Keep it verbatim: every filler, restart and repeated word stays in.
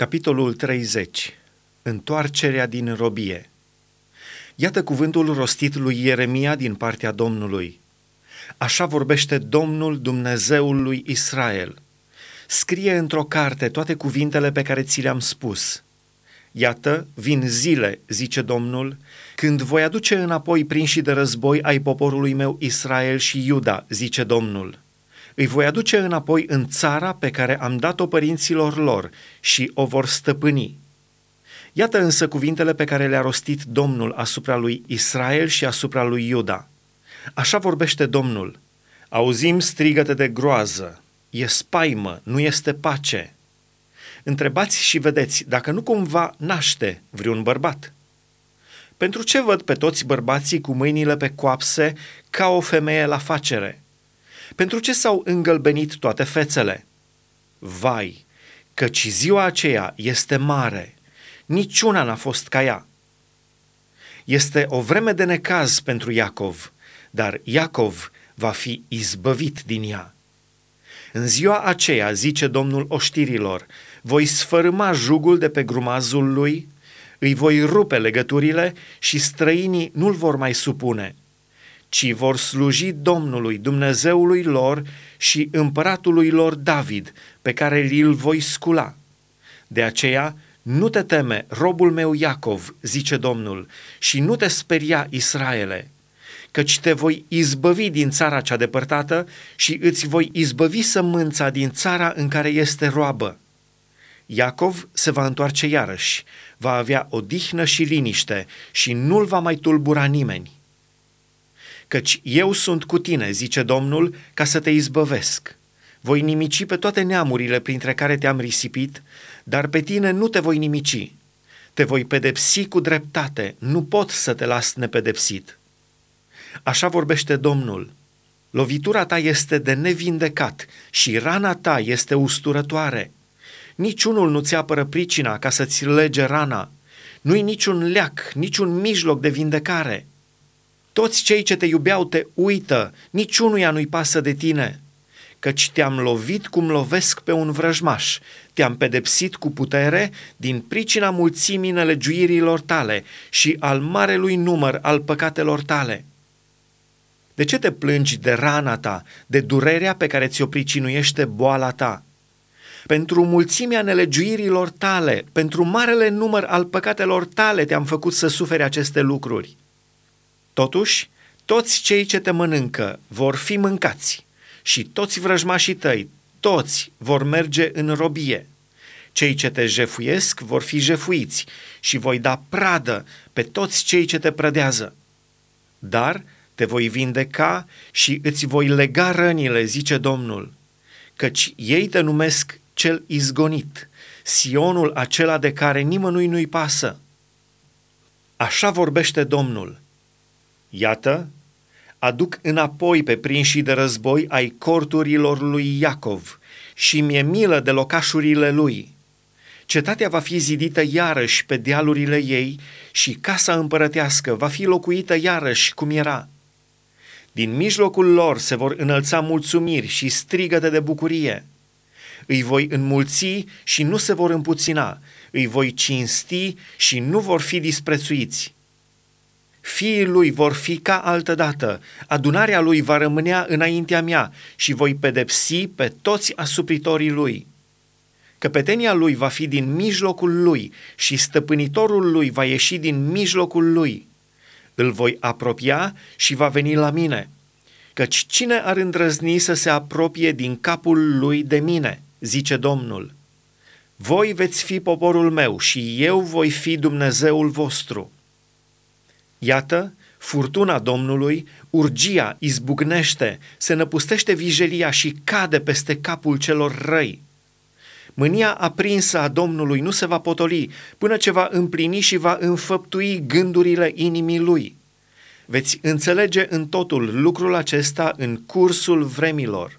Capitolul treizeci. Întoarcerea din robie. Iată cuvântul rostit lui Ieremia din partea Domnului. Așa vorbește Domnul, Dumnezeul lui Israel. Scrie într-o carte toate cuvintele pe care ți le-am spus. Iată, vin zile, zice Domnul, când voi aduce înapoi prinși de război ai poporului meu Israel și Iuda, zice Domnul. Îi voi aduce înapoi în țara pe care am dat-o părinților lor și o vor stăpâni. Iată însă cuvintele pe care le-a rostit Domnul asupra lui Israel și asupra lui Iuda. Așa vorbește Domnul: auzim strigăte de groază, e spaimă, nu este pace. Întrebați și vedeți dacă nu cumva naște vreun bărbat. Pentru ce văd pe toți bărbații cu mâinile pe coapse ca o femeie la facere? Pentru ce s-au îngălbenit toate fețele? Vai, căci ziua aceea este mare, niciuna n-a fost ca ea. Este o vreme de necaz pentru Iacov, dar Iacov va fi izbăvit din ea. În ziua aceea, zice Domnul oștirilor, voi sfărâma jugul de pe grumazul lui, îi voi rupe legăturile și străinii nu-l vor mai supune, ci vor sluji Domnului, Dumnezeului lor și împăratului lor David, pe care li-l voi scula. De aceea, nu te teme, robul meu Iacov, zice Domnul, și nu te speria, Israele, căci te voi izbăvi din țara cea depărtată și îți voi izbăvi sămânța din țara în care este roabă. Iacov se va întoarce iarăși, va avea odihnă și liniște și nu-l va mai tulbura nimeni. Căci eu sunt cu tine, zice Domnul, ca să te izbăvesc. Voi nimici pe toate neamurile printre care te-am risipit, dar pe tine nu te voi nimici. Te voi pedepsi cu dreptate, nu pot să te las nepedepsit. Așa vorbește Domnul: lovitura ta este de nevindecat și rana ta este usturătoare. Niciunul nu-ți apără pricina ca să-ți lege rana. Nu-i niciun leac, niciun mijloc de vindecare. Toți cei ce te iubeau te uită, niciunuia nu-i pasă de tine, căci te-am lovit cum lovesc pe un vrăjmaș, te-am pedepsit cu putere din pricina mulțimii nelegiuirilor tale și al marelui număr al păcatelor tale. De ce te plângi de rana ta, de durerea pe care ți-o pricinuiește boala ta? Pentru mulțimea nelegiuirilor tale, pentru marele număr al păcatelor tale te-am făcut să suferi aceste lucruri. Totuși, toți cei ce te mănâncă vor fi mâncați și toți vrăjmașii tăi, toți vor merge în robie. Cei ce te jefuiesc vor fi jefuiți și voi da pradă pe toți cei ce te prădează. Dar te voi vindeca și îți voi lega rănile, zice Domnul, căci ei te numesc cel izgonit, Sionul acela de care nimănui nu-i pasă. Așa vorbește Domnul: iată, aduc înapoi pe prinșii de război ai corturilor lui Iacov și mi-e milă de locașurile lui. Cetatea va fi zidită iarăși pe dealurile ei și casa împărătească va fi locuită iarăși cum era. Din mijlocul lor se vor înălța mulțumiri și strigăte de bucurie. Îi voi înmulți și nu se vor împuțina, îi voi cinsti și nu vor fi disprețuiți. Fiii lui vor fi ca altădată, adunarea lui va rămânea înaintea mea și voi pedepsi pe toți asupritorii lui. Căpetenia lui va fi din mijlocul lui și stăpânitorul lui va ieși din mijlocul lui. Îl voi apropia și va veni la mine, căci cine ar îndrăzni să se apropie din capul lui de mine, zice Domnul. Voi veți fi poporul meu și eu voi fi Dumnezeul vostru. Iată, furtuna Domnului, urgia izbucnește, se năpustește vijelia și cade peste capul celor răi. Mânia aprinsă a Domnului nu se va potoli până ce va împlini și va înfăptui gândurile inimii lui. Veți înțelege în totul lucrul acesta în cursul vremilor.